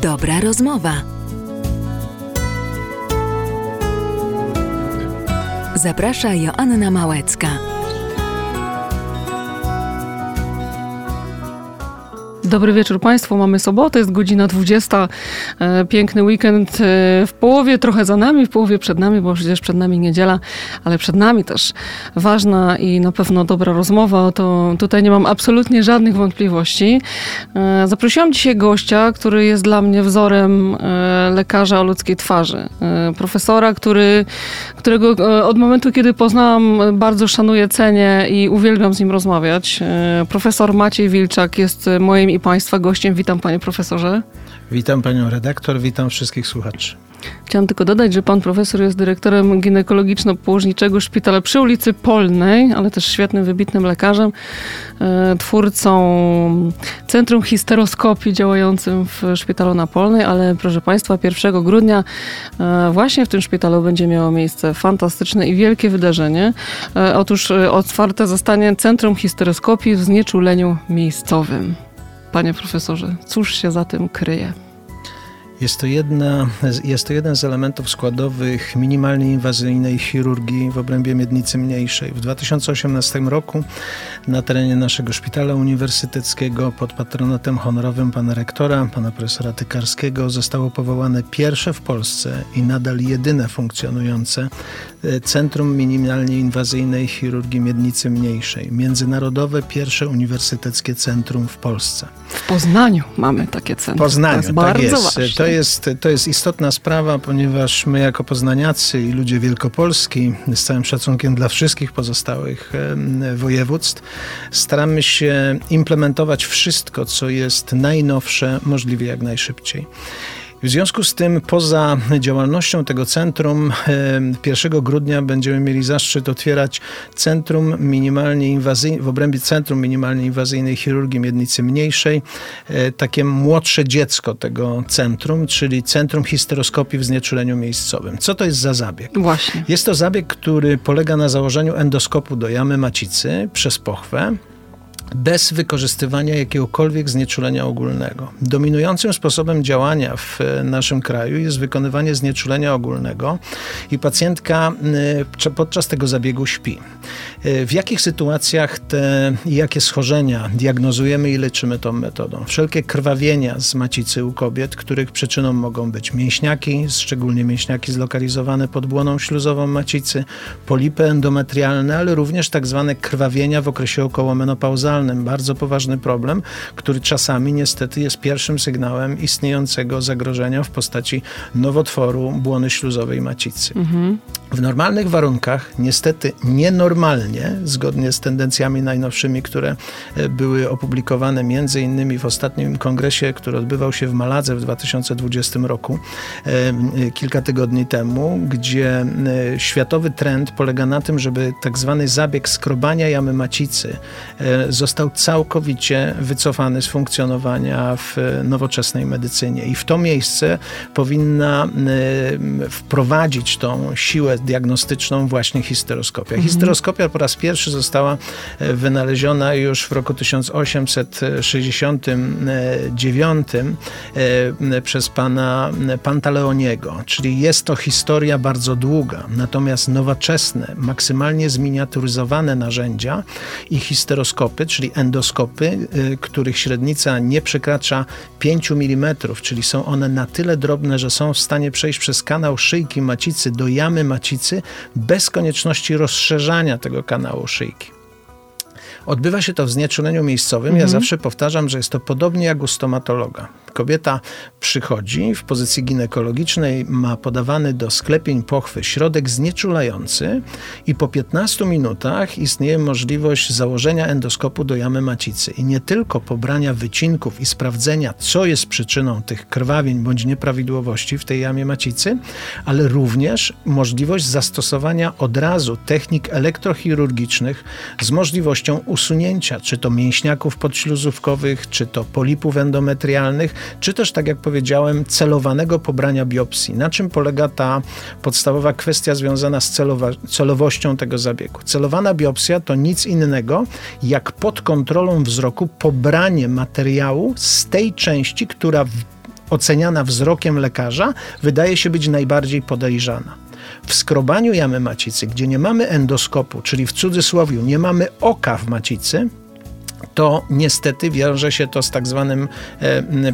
Dobra rozmowa. Zaprasza Joanna Małecka. Dobry wieczór Państwu, mamy sobotę, jest godzina 20, piękny weekend w połowie, trochę za nami, w połowie przed nami, bo przecież przed nami niedziela, ale przed nami też ważna i na pewno dobra rozmowa, to tutaj nie mam absolutnie żadnych wątpliwości. Zaprosiłam dzisiaj gościa, który jest dla mnie wzorem lekarza o ludzkiej twarzy, profesora, którego od momentu, kiedy poznałam, bardzo szanuję, cenię i uwielbiam z nim rozmawiać. Profesor Maciej Wilczak jest moim i Państwa gościem. Witam, Panie Profesorze. Witam Panią Redaktor, witam wszystkich słuchaczy. Chciałam tylko dodać, że Pan Profesor jest dyrektorem ginekologiczno-położniczego szpitala przy ulicy Polnej, ale też świetnym, wybitnym lekarzem, twórcą Centrum Histeroskopii działającym w szpitalu na Polnej, ale proszę Państwa, 1 grudnia właśnie w tym szpitalu będzie miało miejsce fantastyczne i wielkie wydarzenie. Otóż otwarte zostanie Centrum Histeroskopii w znieczuleniu miejscowym. Panie Profesorze, cóż się za tym kryje? Jest to jeden z elementów składowych minimalnie inwazyjnej chirurgii w obrębie miednicy mniejszej. W 2018 roku na terenie naszego szpitala uniwersyteckiego pod patronatem honorowym pana rektora, pana profesora Tykarskiego zostało powołane pierwsze w Polsce i nadal jedyne funkcjonujące Centrum Minimalnie Inwazyjnej Chirurgii Miednicy Mniejszej. Międzynarodowe pierwsze uniwersyteckie centrum w Polsce. W Poznaniu mamy takie centrum. W Poznaniu, tak jest. To jest istotna sprawa, ponieważ my jako poznaniacy i ludzie Wielkopolski, z całym szacunkiem dla wszystkich pozostałych województw, staramy się implementować wszystko, co jest najnowsze, możliwie jak najszybciej. W związku z tym, poza działalnością tego centrum, 1 grudnia będziemy mieli zaszczyt otwierać Centrum Minimalnie Inwazyjnej, w obrębie Centrum Minimalnie Inwazyjnej Chirurgii Miednicy Mniejszej, takie młodsze dziecko tego centrum, czyli Centrum Histeroskopii w znieczuleniu miejscowym. Co to jest za zabieg? Właśnie. Jest to zabieg, który polega na założeniu endoskopu do jamy macicy przez pochwę, bez wykorzystywania jakiegokolwiek znieczulenia ogólnego. Dominującym sposobem działania w naszym kraju jest wykonywanie znieczulenia ogólnego i pacjentka podczas tego zabiegu śpi. W jakich sytuacjach jakie schorzenia diagnozujemy i leczymy tą metodą? Wszelkie krwawienia z macicy u kobiet, których przyczyną mogą być mięśniaki, szczególnie mięśniaki zlokalizowane pod błoną śluzową macicy, polipy endometrialne, ale również tak zwane krwawienia w okresie okołomenopauzalnym. Bardzo poważny problem, który czasami niestety jest pierwszym sygnałem istniejącego zagrożenia w postaci nowotworu błony śluzowej macicy. Mhm. W normalnych warunkach, niestety nienormalnie, zgodnie z tendencjami najnowszymi, które były opublikowane między innymi w ostatnim kongresie, który odbywał się w Maladze w 2020 roku, kilka tygodni temu, gdzie światowy trend polega na tym, żeby tak zwany zabieg skrobania jamy macicy został całkowicie wycofany z funkcjonowania w nowoczesnej medycynie. I w to miejsce powinna wprowadzić tą siłę diagnostyczną właśnie histeroskopia. Mhm. Histeroskopia po raz pierwszy została wynaleziona już w roku 1869 przez pana Pantaleoniego. Czyli jest to historia bardzo długa. Natomiast nowoczesne, maksymalnie zminiaturyzowane narzędzia i histeroskopy, czyli endoskopy, których średnica nie przekracza 5 mm, czyli są one na tyle drobne, że są w stanie przejść przez kanał szyjki macicy do jamy macicy bez konieczności rozszerzania tego kanału szyjki. Odbywa się to w znieczuleniu miejscowym. Mhm. Ja zawsze powtarzam, że jest to podobnie jak u stomatologa. Kobieta przychodzi w pozycji ginekologicznej, ma podawany do sklepień pochwy środek znieczulający i po 15 minutach istnieje możliwość założenia endoskopu do jamy macicy. I nie tylko pobrania wycinków i sprawdzenia, co jest przyczyną tych krwawień bądź nieprawidłowości w tej jamie macicy, ale również możliwość zastosowania od razu technik elektrochirurgicznych z możliwością usunięcia, czy to mięśniaków podśluzówkowych, czy to polipów endometrialnych, czy też, tak jak powiedziałem, celowanego pobrania biopsji. Na czym polega ta podstawowa kwestia związana z celowością tego zabiegu? Celowana biopsja to nic innego, jak pod kontrolą wzroku pobranie materiału z tej części, która oceniana wzrokiem lekarza, wydaje się być najbardziej podejrzana. W skrobaniu jamy macicy, gdzie nie mamy endoskopu, czyli w cudzysłowiu nie mamy oka w macicy, to niestety wiąże się to z tak zwanym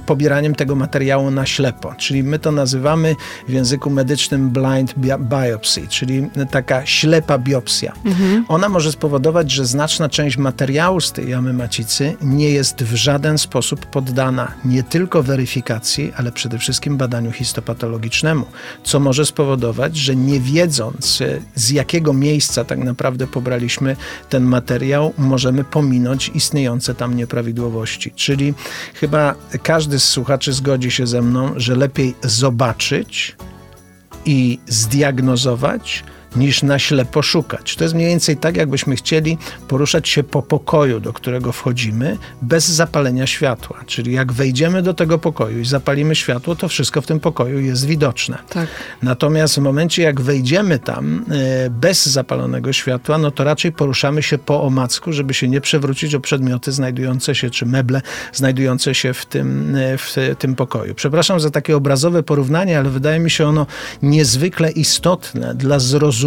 pobieraniem tego materiału na ślepo, czyli my to nazywamy w języku medycznym blind biopsy, czyli taka ślepa biopsja. Mhm. Ona może spowodować, że znaczna część materiału z tej jamy macicy nie jest w żaden sposób poddana nie tylko weryfikacji, ale przede wszystkim badaniu histopatologicznemu, co może spowodować, że nie wiedząc z jakiego miejsca tak naprawdę pobraliśmy ten materiał, możemy pominąć istniejące tam nieprawidłowości. Czyli chyba każdy z słuchaczy zgodzi się ze mną, że lepiej zobaczyć i zdiagnozować, niż na ślepo szukać. To jest mniej więcej tak, jakbyśmy chcieli poruszać się po pokoju, do którego wchodzimy, bez zapalenia światła. Czyli jak wejdziemy do tego pokoju i zapalimy światło, to wszystko w tym pokoju jest widoczne. Tak. Natomiast w momencie, jak wejdziemy tam bez zapalonego światła, no to raczej poruszamy się po omacku, żeby się nie przewrócić o przedmioty znajdujące się, czy meble znajdujące się w tym pokoju. Przepraszam za takie obrazowe porównanie, ale wydaje mi się ono niezwykle istotne dla zrozumienia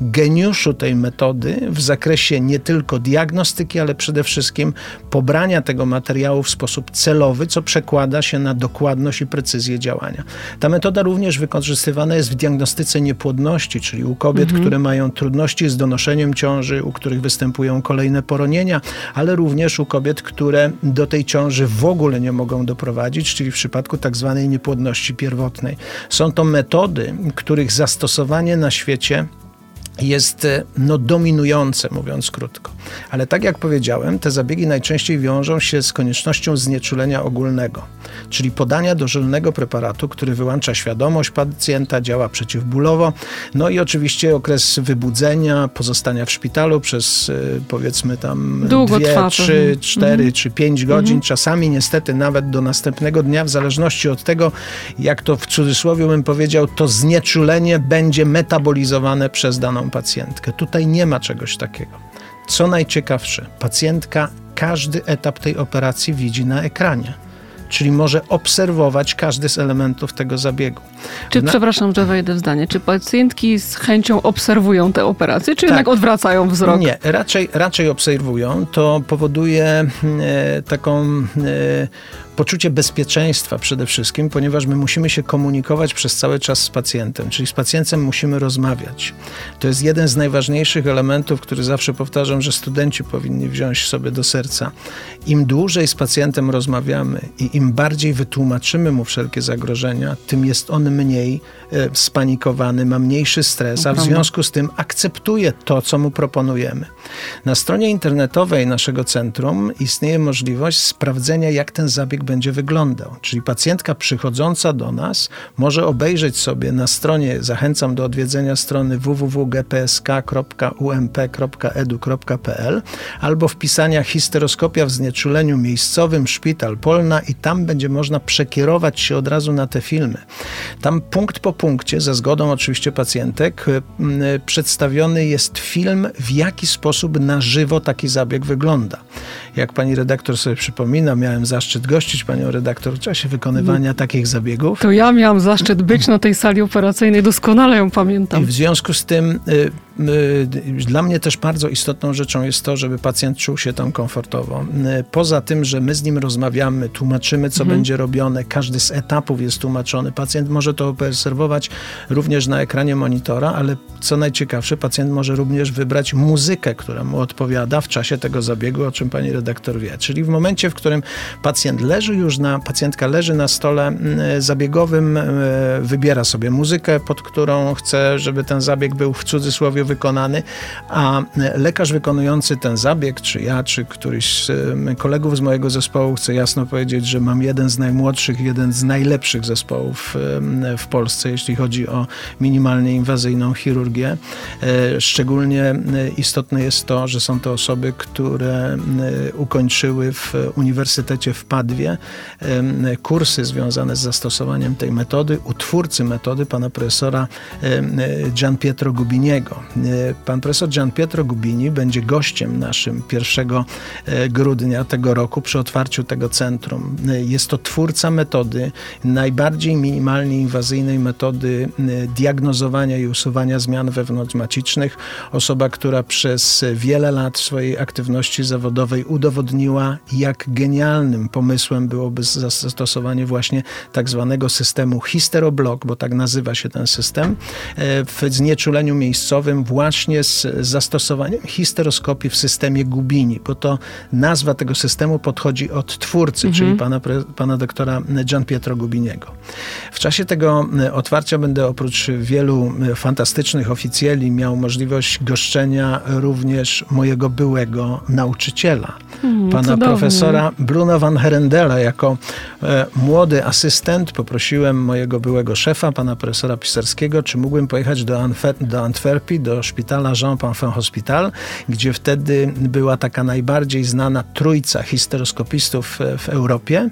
geniuszu tej metody w zakresie nie tylko diagnostyki, ale przede wszystkim pobrania tego materiału w sposób celowy, co przekłada się na dokładność i precyzję działania. Ta metoda również wykorzystywana jest w diagnostyce niepłodności, czyli u kobiet, które mają trudności z donoszeniem ciąży, u których występują kolejne poronienia, ale również u kobiet, które do tej ciąży w ogóle nie mogą doprowadzić, czyli w przypadku tak zwanej niepłodności pierwotnej. Są to metody, których zastosowanie na świecie jest dominujące, mówiąc krótko. Ale tak jak powiedziałem, te zabiegi najczęściej wiążą się z koniecznością znieczulenia ogólnego, czyli podania dożylnego preparatu, który wyłącza świadomość pacjenta, działa przeciwbólowo, no i oczywiście okres wybudzenia, pozostania w szpitalu przez powiedzmy tam 2, 3, 4 czy 5 godzin, czasami niestety nawet do następnego dnia, w zależności od tego, jak to w cudzysłowie bym powiedział, to znieczulenie będzie metabolizowane przez daną pacjentkę. Tutaj nie ma czegoś takiego. Co najciekawsze, pacjentka każdy etap tej operacji widzi na ekranie, czyli może obserwować każdy z elementów tego zabiegu. Czy, przepraszam, że wejdę w zdanie, czy pacjentki z chęcią obserwują te operacje, czy jednak odwracają wzrok? Nie, raczej obserwują. To powoduje poczucie bezpieczeństwa przede wszystkim, ponieważ my musimy się komunikować przez cały czas z pacjentem, czyli z pacjentem musimy rozmawiać. To jest jeden z najważniejszych elementów, który zawsze powtarzam, że studenci powinni wziąć sobie do serca. Im dłużej z pacjentem rozmawiamy i im bardziej wytłumaczymy mu wszelkie zagrożenia, tym jest on mniej spanikowany, ma mniejszy stres, a w związku z tym akceptuje to, co mu proponujemy. Na stronie internetowej naszego centrum istnieje możliwość sprawdzenia, jak ten zabieg będzie wyglądał. Czyli pacjentka przychodząca do nas może obejrzeć sobie na stronie, zachęcam do odwiedzenia strony www.gpsk.ump.edu.pl, albo wpisania histeroskopia w znieczuleniu miejscowym, szpital, Polna, i tam będzie można przekierować się od razu na te filmy. Tam punkt po punkcie, za zgodą oczywiście pacjentek, przedstawiony jest film, w jaki sposób na żywo taki zabieg wygląda. Jak pani redaktor sobie przypomina, miałem zaszczyt gościć panią redaktor w czasie wykonywania takich zabiegów. To ja miałam zaszczyt być na tej sali operacyjnej, doskonale ją pamiętam. I w związku z tym dla mnie też bardzo istotną rzeczą jest to, żeby pacjent czuł się tam komfortowo. Poza tym, że my z nim rozmawiamy, tłumaczymy, co będzie robione, każdy z etapów jest tłumaczony. Pacjent może to obserwować również na ekranie monitora, ale co najciekawsze, pacjent może również wybrać muzykę, która mu odpowiada w czasie tego zabiegu, o czym pani redaktor wie. Czyli w momencie, w którym pacjentka leży na stole zabiegowym, wybiera sobie muzykę, pod którą chce, żeby ten zabieg był w cudzysłowie wykonany, a lekarz wykonujący ten zabieg, czy ja, czy któryś z kolegów z mojego zespołu, chcę jasno powiedzieć, że mam jeden z najmłodszych, jeden z najlepszych zespołów w Polsce, jeśli chodzi o minimalnie inwazyjną chirurgię. Szczególnie istotne jest to, że są to osoby, które ukończyły w Uniwersytecie w Padwie kursy związane z zastosowaniem tej metody u twórcy metody, pana profesora Gian Pietro Gubiniego. Pan profesor Gian Pietro Gubini będzie gościem naszym 1 grudnia tego roku przy otwarciu tego centrum. Jest to twórca metody, najbardziej minimalnie inwazyjnej metody diagnozowania i usuwania zmian wewnątrzmacicznych. Osoba, która przez wiele lat swojej aktywności zawodowej udowodniła, jak genialnym pomysłem byłoby zastosowanie właśnie tak zwanego systemu Hysteroblock, bo tak nazywa się ten system, w znieczuleniu miejscowym właśnie z zastosowaniem histeroskopii w systemie Gubini, bo to nazwa tego systemu podchodzi od twórcy, czyli pana doktora Gian Pietro Gubiniego. W czasie tego otwarcia będę oprócz wielu fantastycznych oficjeli miał możliwość goszczenia również mojego byłego nauczyciela, pana profesora Bruno van Herendaela. Jako młody asystent poprosiłem mojego byłego szefa, pana profesora Pisarskiego, czy mógłbym pojechać do Antwerpii, do szpitala Jean-Panfin Hospital, gdzie wtedy była taka najbardziej znana trójca histeroskopistów w Europie.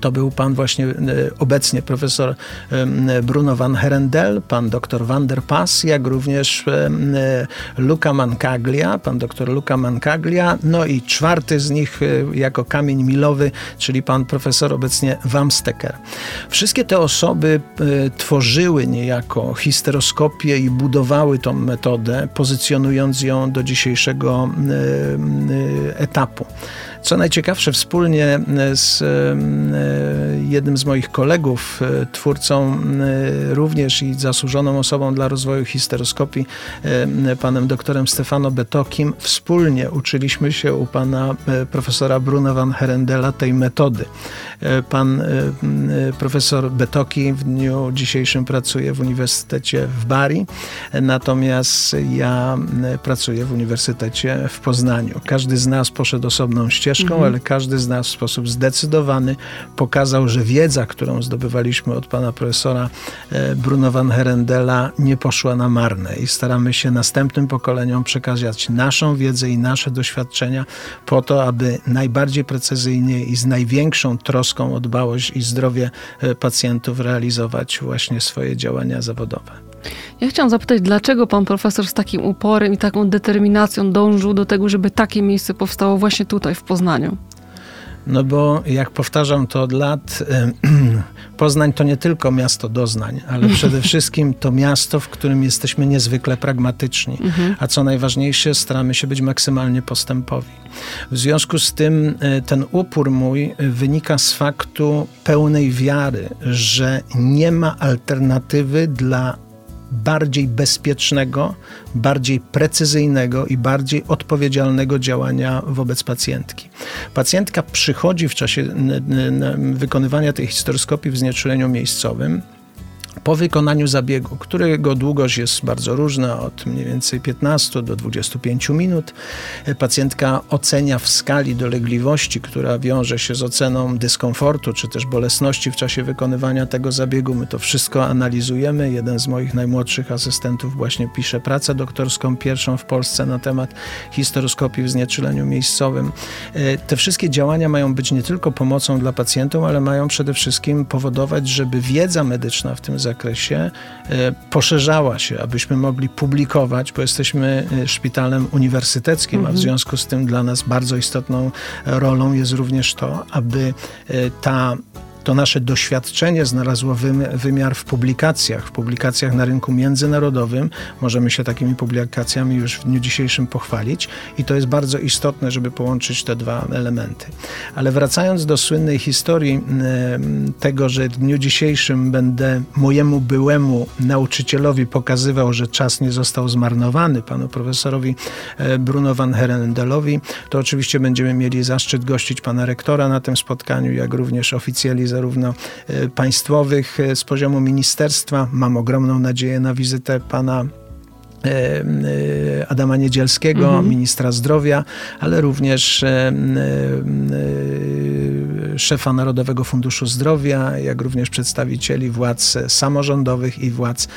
To był pan właśnie obecnie profesor Bruno van Herendael, pan doktor Van der Pas, jak również Luca Mencaglia, pan doktor Luca Mencaglia, no i 4 z nich jako kamień milowy, czyli pan profesor obecnie Wamsteker. Wszystkie te osoby tworzyły niejako histeroskopię i budowały tą metodę, pozycjonując ją do dzisiejszego etapu. Co najciekawsze, wspólnie z jednym z moich kolegów, twórcą również i zasłużoną osobą dla rozwoju histeroskopii, panem doktorem Stefano Bettocchim, wspólnie uczyliśmy się u pana profesora Bruna van Herendaela tej metody. Pan profesor Bettocchi w dniu dzisiejszym pracuje w Uniwersytecie w Bari, natomiast ja pracuję w Uniwersytecie w Poznaniu. Każdy z nas poszedł osobną ścieżką, ale każdy z nas w sposób zdecydowany pokazał, że wiedza, którą zdobywaliśmy od pana profesora Bruno van Herendaela, nie poszła na marne i staramy się następnym pokoleniom przekazać naszą wiedzę i nasze doświadczenia po to, aby najbardziej precyzyjnie i z największą troską o dbałość i zdrowie pacjentów realizować właśnie swoje działania zawodowe. Ja chciałam zapytać, dlaczego pan profesor z takim uporem i taką determinacją dążył do tego, żeby takie miejsce powstało właśnie tutaj w Poznaniu? No bo jak powtarzam to od lat, Poznań to nie tylko miasto doznań, ale przede wszystkim to miasto, w którym jesteśmy niezwykle pragmatyczni, a co najważniejsze, staramy się być maksymalnie postępowi. W związku z tym ten upór mój wynika z faktu pełnej wiary, że nie ma alternatywy dla bardziej bezpiecznego, bardziej precyzyjnego i bardziej odpowiedzialnego działania wobec pacjentki. Pacjentka przychodzi w czasie wykonywania tej histeroskopii w znieczuleniu miejscowym. Po wykonaniu zabiegu, którego długość jest bardzo różna, od mniej więcej 15 do 25 minut, pacjentka ocenia w skali dolegliwości, która wiąże się z oceną dyskomfortu czy też bolesności w czasie wykonywania tego zabiegu. My to wszystko analizujemy. Jeden z moich najmłodszych asystentów właśnie pisze pracę doktorską, pierwszą w Polsce na temat histeroskopii w znieczuleniu miejscowym. Te wszystkie działania mają być nie tylko pomocą dla pacjentów, ale mają przede wszystkim powodować, żeby wiedza medyczna w tym zakresie poszerzała się, abyśmy mogli publikować, bo jesteśmy szpitalem uniwersyteckim, a w związku z tym dla nas bardzo istotną rolą jest również to, aby to nasze doświadczenie znalazło wymiar w publikacjach na rynku międzynarodowym. Możemy się takimi publikacjami już w dniu dzisiejszym pochwalić i to jest bardzo istotne, żeby połączyć te dwa elementy. Ale wracając do słynnej historii tego, że w dniu dzisiejszym będę mojemu byłemu nauczycielowi pokazywał, że czas nie został zmarnowany, panu profesorowi Bruno van Herendaelowi, to oczywiście będziemy mieli zaszczyt gościć pana rektora na tym spotkaniu, jak również oficjeli zarówno państwowych z poziomu ministerstwa. Mam ogromną nadzieję na wizytę pana Adama Niedzielskiego, ministra zdrowia, ale również szefa Narodowego Funduszu Zdrowia, jak również przedstawicieli władz samorządowych i władz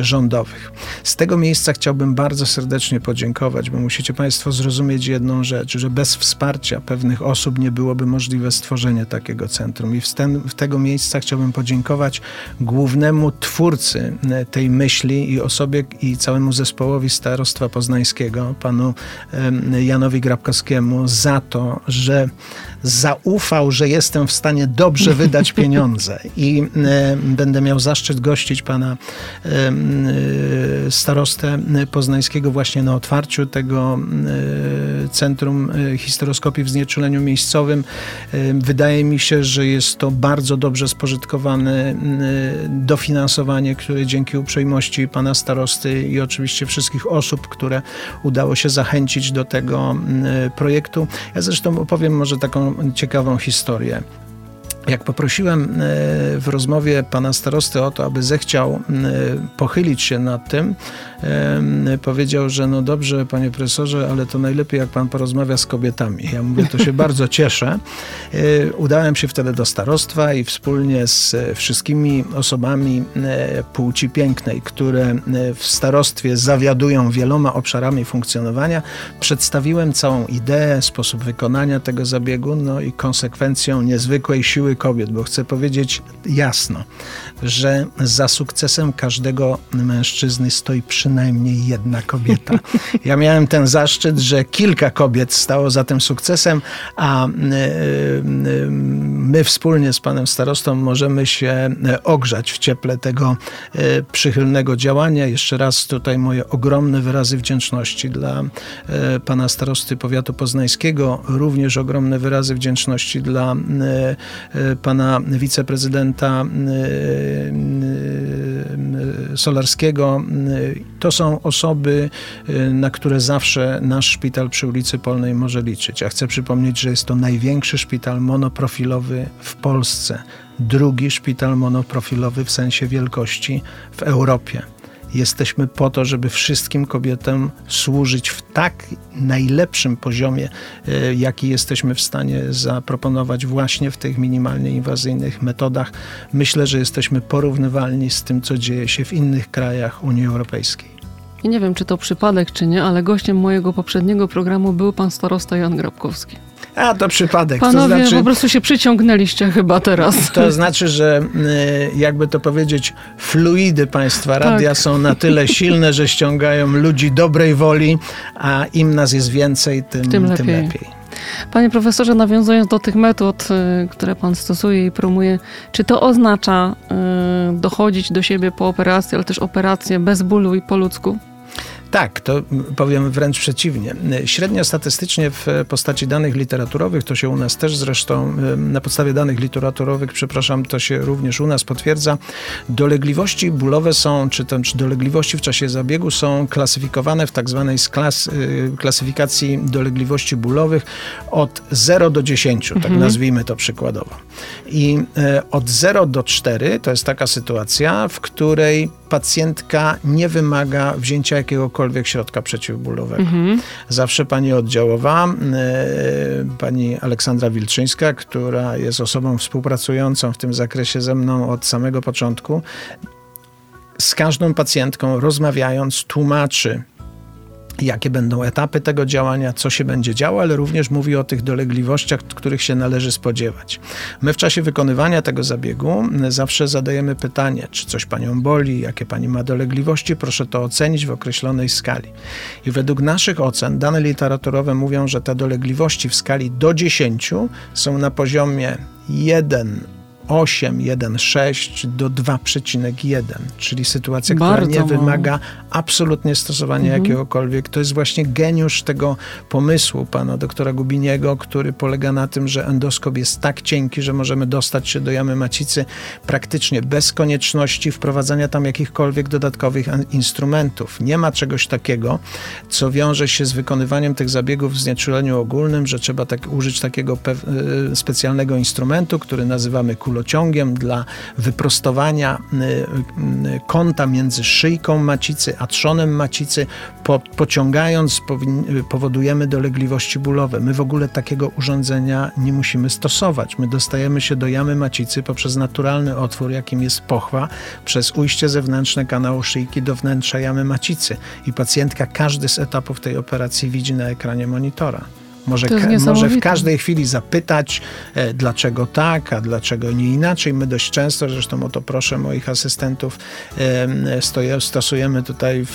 rządowych. Z tego miejsca chciałbym bardzo serdecznie podziękować, bo musicie Państwo zrozumieć jedną rzecz, że bez wsparcia pewnych osób nie byłoby możliwe stworzenie takiego centrum. I z tego miejsca chciałbym podziękować głównemu twórcy tej myśli i osobie i całemu zespołowi Starostwa Poznańskiego, panu Janowi Grabkowskiemu, za to, że zaufał, że jestem w stanie dobrze wydać pieniądze. I będę miał zaszczyt gościć pana starostę poznańskiego właśnie na otwarciu tego Centrum Histeroskopii w znieczuleniu miejscowym. Wydaje mi się, że jest to bardzo dobrze spożytkowane dofinansowanie, które dzięki uprzejmości pana starosty i oczywiście wszystkich osób, które udało się zachęcić do tego projektu. Ja zresztą opowiem może taką ciekawą historię. Jak poprosiłem w rozmowie pana starosty o to, aby zechciał pochylić się nad tym, powiedział, że no dobrze, panie profesorze, ale to najlepiej, jak pan porozmawia z kobietami. Ja mówię, to się bardzo cieszę. Udałem się wtedy do starostwa i wspólnie z wszystkimi osobami płci pięknej, które w starostwie zawiadują wieloma obszarami funkcjonowania, przedstawiłem całą ideę, sposób wykonania tego zabiegu, no i konsekwencją niezwykłej siły kobiet, bo chcę powiedzieć jasno, że za sukcesem każdego mężczyzny stoi przynajmniej jedna kobieta. Ja miałem ten zaszczyt, że kilka kobiet stało za tym sukcesem, a my wspólnie z panem starostą możemy się ogrzać w cieple tego przychylnego działania. Jeszcze raz tutaj moje ogromne wyrazy wdzięczności dla pana starosty powiatu poznańskiego, również ogromne wyrazy wdzięczności dla pana wiceprezydenta Solarskiego. To są osoby, na które zawsze nasz szpital przy ulicy Polnej może liczyć. Ja chcę przypomnieć, że jest to największy szpital monoprofilowy w Polsce. Drugi szpital monoprofilowy w sensie wielkości w Europie. Jesteśmy po to, żeby wszystkim kobietom służyć w tak najlepszym poziomie, jaki jesteśmy w stanie zaproponować właśnie w tych minimalnie inwazyjnych metodach. Myślę, że jesteśmy porównywalni z tym, co dzieje się w innych krajach Unii Europejskiej. I nie wiem, czy to przypadek, czy nie, ale gościem mojego poprzedniego programu był pan starosta Jan Grabkowski. A, to przypadek. Panowie, to znaczy, po prostu się przyciągnęliście chyba teraz. To znaczy, że jakby to powiedzieć, fluidy państwa radia są na tyle silne, że ściągają ludzi dobrej woli, a im nas jest więcej, tym lepiej. Panie profesorze, nawiązując do tych metod, które pan stosuje i promuje, czy to oznacza dochodzić do siebie po operacji, ale też operację bez bólu i po ludzku? Tak, to powiem wręcz przeciwnie. Średnia statystycznie w postaci danych literaturowych, to się u nas też zresztą, na podstawie danych literaturowych, to się również u nas potwierdza, dolegliwości bólowe są, czy dolegliwości w czasie zabiegu są klasyfikowane w tak zwanej klasyfikacji dolegliwości bólowych od 0 do 10, tak nazwijmy to przykładowo. I od 0 do 4 to jest taka sytuacja, w której pacjentka nie wymaga wzięcia jakiegokolwiek środka przeciwbólowego. Zawsze pani oddziałowa, pani Aleksandra Wilczyńska, która jest osobą współpracującą w tym zakresie ze mną od samego początku, z każdą pacjentką rozmawiając tłumaczy, jakie będą etapy tego działania, co się będzie działo, ale również mówi o tych dolegliwościach, których się należy spodziewać. My w czasie wykonywania tego zabiegu zawsze zadajemy pytanie, czy coś panią boli, jakie pani ma dolegliwości, proszę to ocenić w określonej skali. I według naszych ocen dane literaturowe mówią, że te dolegliwości w skali do 10 są na poziomie 1,8, 1,6 do 2,1, czyli sytuacja, która nie wymaga absolutnie stosowania jakiegokolwiek. To jest właśnie geniusz tego pomysłu pana doktora Gubiniego, który polega na tym, że endoskop jest tak cienki, że możemy dostać się do jamy macicy praktycznie bez konieczności wprowadzania tam jakichkolwiek dodatkowych instrumentów. Nie ma czegoś takiego, co wiąże się z wykonywaniem tych zabiegów w znieczuleniu ogólnym, że trzeba użyć takiego specjalnego instrumentu, który nazywamy kulą rurociągiem dla wyprostowania kąta między szyjką macicy a trzonem macicy. Pociągając powodujemy dolegliwości bólowe. My w ogóle takiego urządzenia nie musimy stosować. My dostajemy się do jamy macicy poprzez naturalny otwór, jakim jest pochwa, przez ujście zewnętrzne kanału szyjki do wnętrza jamy macicy. I pacjentka każdy z etapów tej operacji widzi na ekranie monitora. Może w każdej chwili zapytać, dlaczego tak, a dlaczego nie inaczej. My dość często, zresztą o to proszę moich asystentów, stosujemy tutaj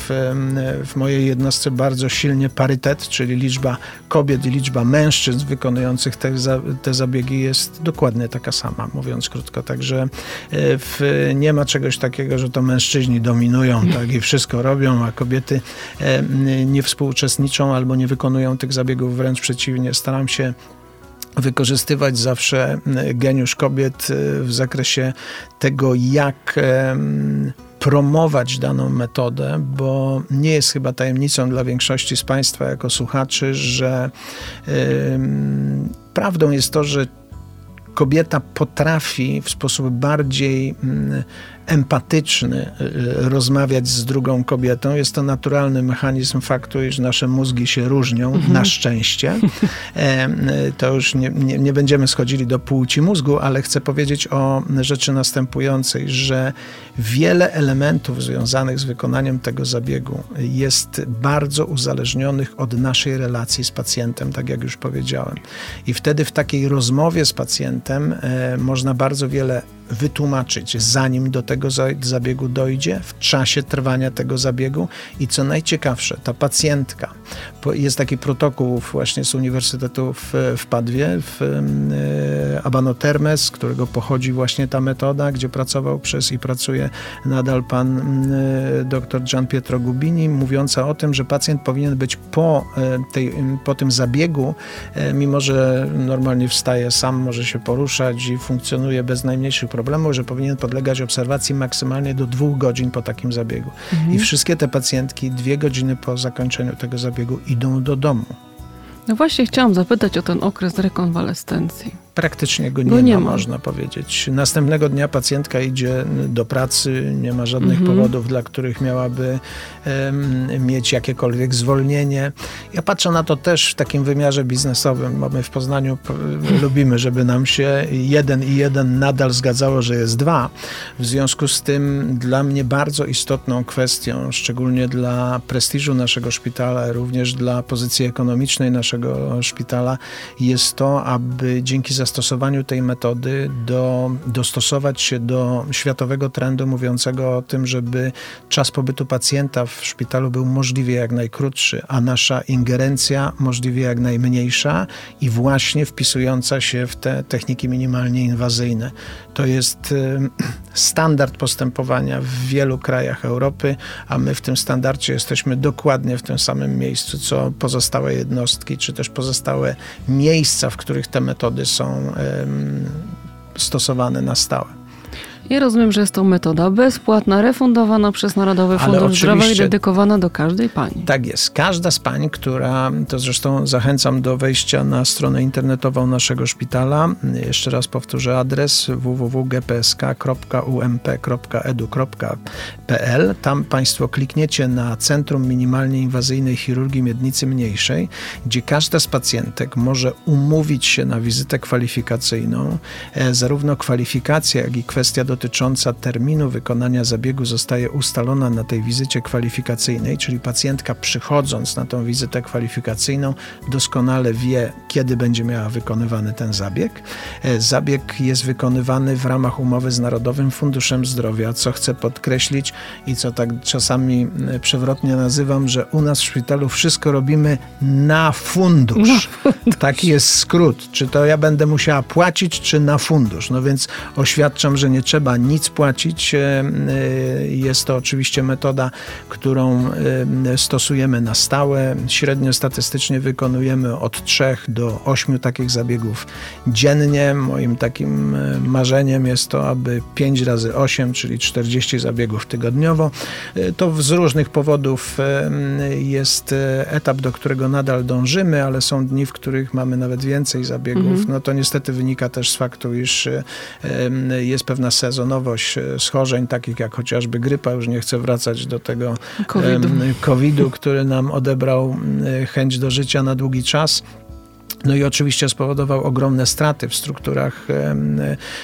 w mojej jednostce bardzo silnie parytet, czyli liczba kobiet i liczba mężczyzn wykonujących te zabiegi jest dokładnie taka sama, mówiąc krótko. Także nie ma czegoś takiego, że to mężczyźni dominują tak, i wszystko robią, a kobiety nie współuczestniczą albo nie wykonują tych zabiegów, wręcz przeciwnie. Staram się wykorzystywać zawsze geniusz kobiet w zakresie tego, jak promować daną metodę, bo nie jest chyba tajemnicą dla większości z Państwa jako słuchaczy, że prawdą jest to, że kobieta potrafi w sposób bardziej empatyczny rozmawiać z drugą kobietą. Jest to naturalny mechanizm faktu, iż nasze mózgi się różnią, na szczęście. To już nie będziemy schodzili do płci mózgu, ale chcę powiedzieć o rzeczy następującej, że wiele elementów związanych z wykonaniem tego zabiegu jest bardzo uzależnionych od naszej relacji z pacjentem, tak jak już powiedziałem. I wtedy w takiej rozmowie z pacjentem można bardzo wiele wytłumaczyć, zanim do tego zabiegu dojdzie, w czasie trwania tego zabiegu i co najciekawsze, ta pacjentka, jest taki protokół właśnie z Uniwersytetu w Padwie, w Abano Terme, z którego pochodzi właśnie ta metoda, gdzie pracował i pracuje nadal pan dr Gian Pietro Gubini, mówiąca o tym, że pacjent powinien być po tym zabiegu, mimo że normalnie wstaje sam, może się poruszać i funkcjonuje bez najmniejszych problemów, że powinien podlegać obserwacji maksymalnie do 2 godzin po takim zabiegu. I wszystkie te pacjentki 2 godziny po zakończeniu tego zabiegu idą do domu. No właśnie chciałam zapytać o ten okres rekonwalescencji. Praktycznie go nie ma, można powiedzieć. Następnego dnia pacjentka idzie do pracy, nie ma żadnych powodów, dla których miałaby mieć jakiekolwiek zwolnienie. Ja patrzę na to też w takim wymiarze biznesowym, bo my w Poznaniu lubimy, żeby nam się 1 i 1 nadal zgadzało, że jest 2. W związku z tym dla mnie bardzo istotną kwestią, szczególnie dla prestiżu naszego szpitala, również dla pozycji ekonomicznej naszego szpitala, jest to, aby dzięki zastosowaniu tej metody dostosować się do światowego trendu mówiącego o tym, żeby czas pobytu pacjenta w szpitalu był możliwie jak najkrótszy, a nasza ingerencja możliwie jak najmniejsza i właśnie wpisująca się w te techniki minimalnie inwazyjne. To jest standard postępowania w wielu krajach Europy, a my w tym standardzie jesteśmy dokładnie w tym samym miejscu, co pozostałe jednostki, czy też pozostałe miejsca, w których te metody są stosowane na stałe. Ja rozumiem, że jest to metoda bezpłatna, refundowana przez Narodowy Fundusz Zdrowia i dedykowana do każdej pani. Tak jest. Każda z pań, to zresztą zachęcam do wejścia na stronę internetową naszego szpitala. Jeszcze raz powtórzę adres www.gpsk.ump.edu.pl. Tam Państwo klikniecie na Centrum Minimalnie Inwazyjnej Chirurgii Miednicy Mniejszej, gdzie każda z pacjentek może umówić się na wizytę kwalifikacyjną. Zarówno kwalifikacja, jak i kwestia dotycząca terminu wykonania zabiegu zostaje ustalona na tej wizycie kwalifikacyjnej, czyli pacjentka przychodząc na tą wizytę kwalifikacyjną doskonale wie, kiedy będzie miała wykonywany ten zabieg. Zabieg jest wykonywany w ramach umowy z Narodowym Funduszem Zdrowia, co chcę podkreślić i co tak czasami przewrotnie nazywam, że u nas w szpitalu wszystko robimy na fundusz. Taki jest skrót. Czy to ja będę musiała płacić, czy na fundusz? No więc oświadczam, że nie trzeba trzeba nic płacić. Jest to oczywiście metoda, którą stosujemy na stałe. Średnio statystycznie wykonujemy od 3 do 8 takich zabiegów dziennie. Moim takim marzeniem jest to, aby 5 razy 8, czyli 40 zabiegów tygodniowo. To z różnych powodów jest etap, do którego nadal dążymy, ale są dni, w których mamy nawet więcej zabiegów. No to niestety wynika też z faktu, iż jest pewna sezonowość schorzeń, takich jak chociażby grypa. Już nie chcę wracać do tego COVID-u, który nam odebrał chęć do życia na długi czas. No i oczywiście spowodował ogromne straty w strukturach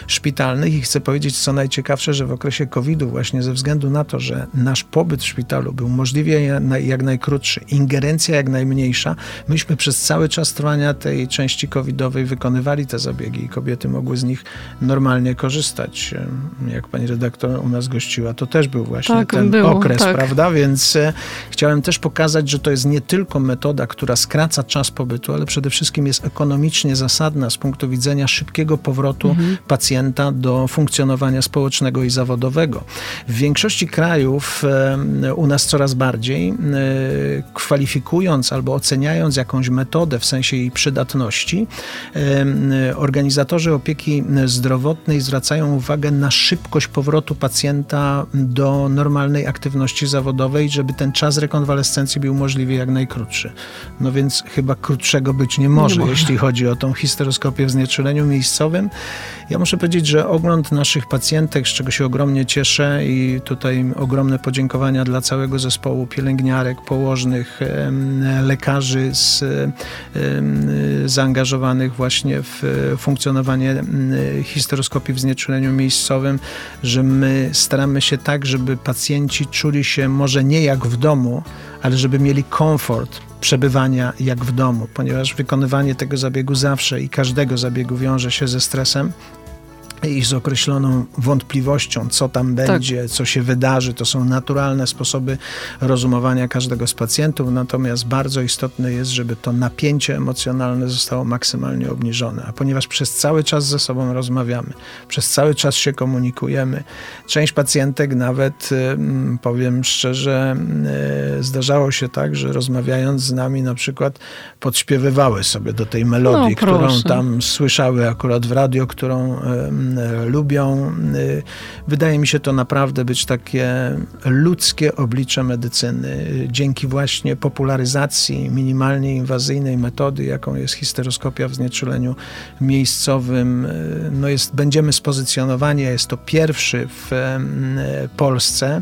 szpitalnych i chcę powiedzieć, co najciekawsze, że w okresie COVID-u właśnie ze względu na to, że nasz pobyt w szpitalu był możliwie jak najkrótszy, ingerencja jak najmniejsza, myśmy przez cały czas trwania tej części COVID-owej wykonywali te zabiegi i kobiety mogły z nich normalnie korzystać. Jak pani redaktor u nas gościła, to też był właśnie okres, prawda? Więc chciałem też pokazać, że to jest nie tylko metoda, która skraca czas pobytu, ale przede wszystkim jest ekonomicznie zasadna z punktu widzenia szybkiego powrotu pacjenta do funkcjonowania społecznego i zawodowego. W większości krajów u nas coraz bardziej kwalifikując albo oceniając jakąś metodę w sensie jej przydatności, organizatorzy opieki zdrowotnej zwracają uwagę na szybkość powrotu pacjenta do normalnej aktywności zawodowej, żeby ten czas rekonwalescencji był możliwie jak najkrótszy. No więc chyba krótszego być nie może. Jeśli chodzi o tą histeroskopię w znieczuleniu miejscowym. Ja muszę powiedzieć, że ogląd naszych pacjentek, z czego się ogromnie cieszę i tutaj ogromne podziękowania dla całego zespołu pielęgniarek, położnych, lekarzy zaangażowanych właśnie w funkcjonowanie histeroskopii w znieczuleniu miejscowym, że my staramy się tak, żeby pacjenci czuli się może nie jak w domu, ale żeby mieli komfort przebywania jak w domu, ponieważ wykonywanie tego zabiegu zawsze i każdego zabiegu wiąże się ze stresem i z określoną wątpliwością, co tam będzie, co się wydarzy. To są naturalne sposoby rozumowania każdego z pacjentów, natomiast bardzo istotne jest, żeby to napięcie emocjonalne zostało maksymalnie obniżone. A ponieważ przez cały czas ze sobą rozmawiamy, przez cały czas się komunikujemy, część pacjentek nawet, powiem szczerze, zdarzało się tak, że rozmawiając z nami na przykład podśpiewywały sobie do tej melodii, którą tam słyszały akurat w radio, którą lubią. Wydaje mi się to naprawdę być takie ludzkie oblicze medycyny. Dzięki właśnie popularyzacji minimalnie inwazyjnej metody, jaką jest histeroskopia w znieczuleniu miejscowym, będziemy spozycjonowani, jest to pierwszy w Polsce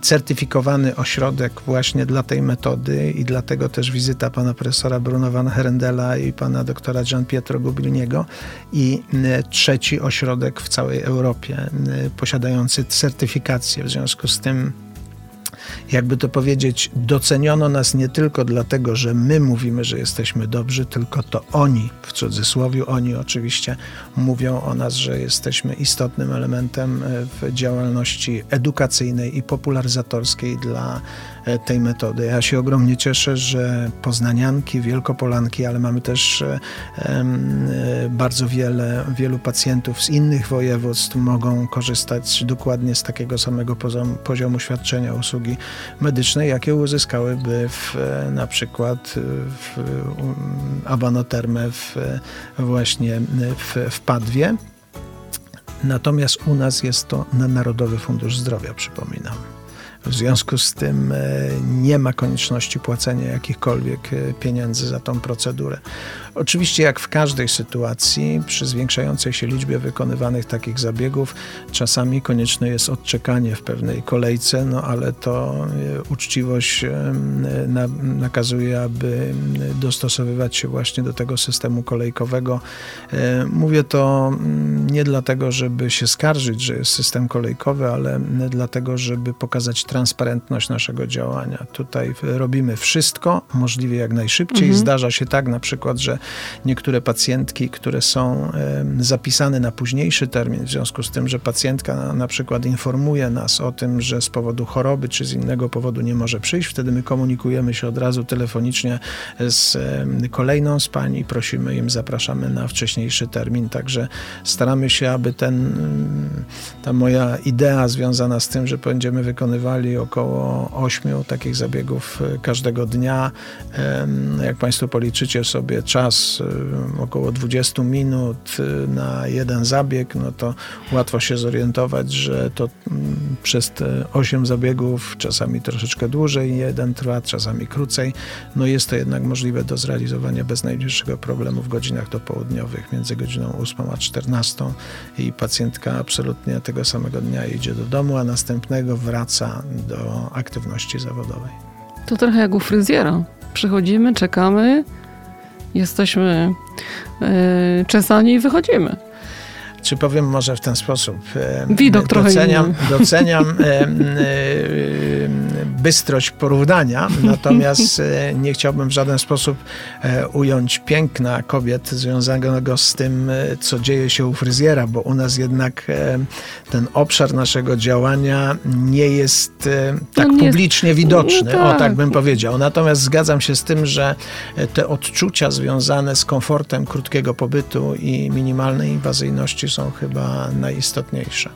certyfikowany ośrodek właśnie dla tej metody i dlatego też wizyta pana profesora Bruno van Herendaela i pana doktora Gian Pietro Gubiniego i trzeci ośrodek w całej Europie posiadający certyfikację. W związku z tym, jakby to powiedzieć, doceniono nas nie tylko dlatego, że my mówimy, że jesteśmy dobrzy, tylko to oni, w cudzysłowie, oni oczywiście mówią o nas, że jesteśmy istotnym elementem w działalności edukacyjnej i popularyzatorskiej dla tej metody. Ja się ogromnie cieszę, że poznanianki, wielkopolanki, ale mamy też bardzo wielu pacjentów z innych województw mogą korzystać dokładnie z takiego samego poziomu świadczenia usługi medycznej, jakie uzyskałyby na przykład w Abano Terme właśnie w Padwie. Natomiast u nas jest to na Narodowy Fundusz Zdrowia, przypominam. W związku z tym nie ma konieczności płacenia jakichkolwiek pieniędzy za tą procedurę. Oczywiście jak w każdej sytuacji, przy zwiększającej się liczbie wykonywanych takich zabiegów, czasami konieczne jest odczekanie w pewnej kolejce, ale to uczciwość nakazuje, aby dostosowywać się właśnie do tego systemu kolejkowego. Mówię to nie dlatego, żeby się skarżyć, że jest system kolejkowy, ale dlatego, żeby pokazać transparentność naszego działania. Tutaj robimy wszystko możliwie jak najszybciej. Zdarza się tak na przykład, że niektóre pacjentki, które są zapisane na późniejszy termin, w związku z tym, że pacjentka na przykład informuje nas o tym, że z powodu choroby czy z innego powodu nie może przyjść, wtedy my komunikujemy się od razu telefonicznie z kolejną z pań i prosimy im, zapraszamy na wcześniejszy termin, także staramy się, aby ta moja idea związana z tym, że będziemy wykonywali około 8 takich zabiegów każdego dnia. Jak Państwo policzycie sobie czas około 20 minut na jeden zabieg, no to łatwo się zorientować, że to przez te 8 zabiegów, czasami troszeczkę dłużej, jeden trwa, czasami krócej. No jest to jednak możliwe do zrealizowania bez najmniejszego problemu w godzinach dopołudniowych, między godziną 8 a 14 i pacjentka absolutnie tego samego dnia idzie do domu, a następnego wraca do aktywności zawodowej. To trochę jak u fryzjera. Przychodzimy, czekamy, jesteśmy czesani i wychodzimy. Czy powiem może w ten sposób? Widok trochę inny. Doceniam bystrość porównania, natomiast nie chciałbym w żaden sposób ująć piękna kobiet związanego z tym, co dzieje się u fryzjera, bo u nas jednak ten obszar naszego działania nie jest tak publicznie widoczny, o tak bym powiedział. Natomiast zgadzam się z tym, że te odczucia związane z komfortem krótkiego pobytu i minimalnej inwazyjności są chyba najistotniejsze.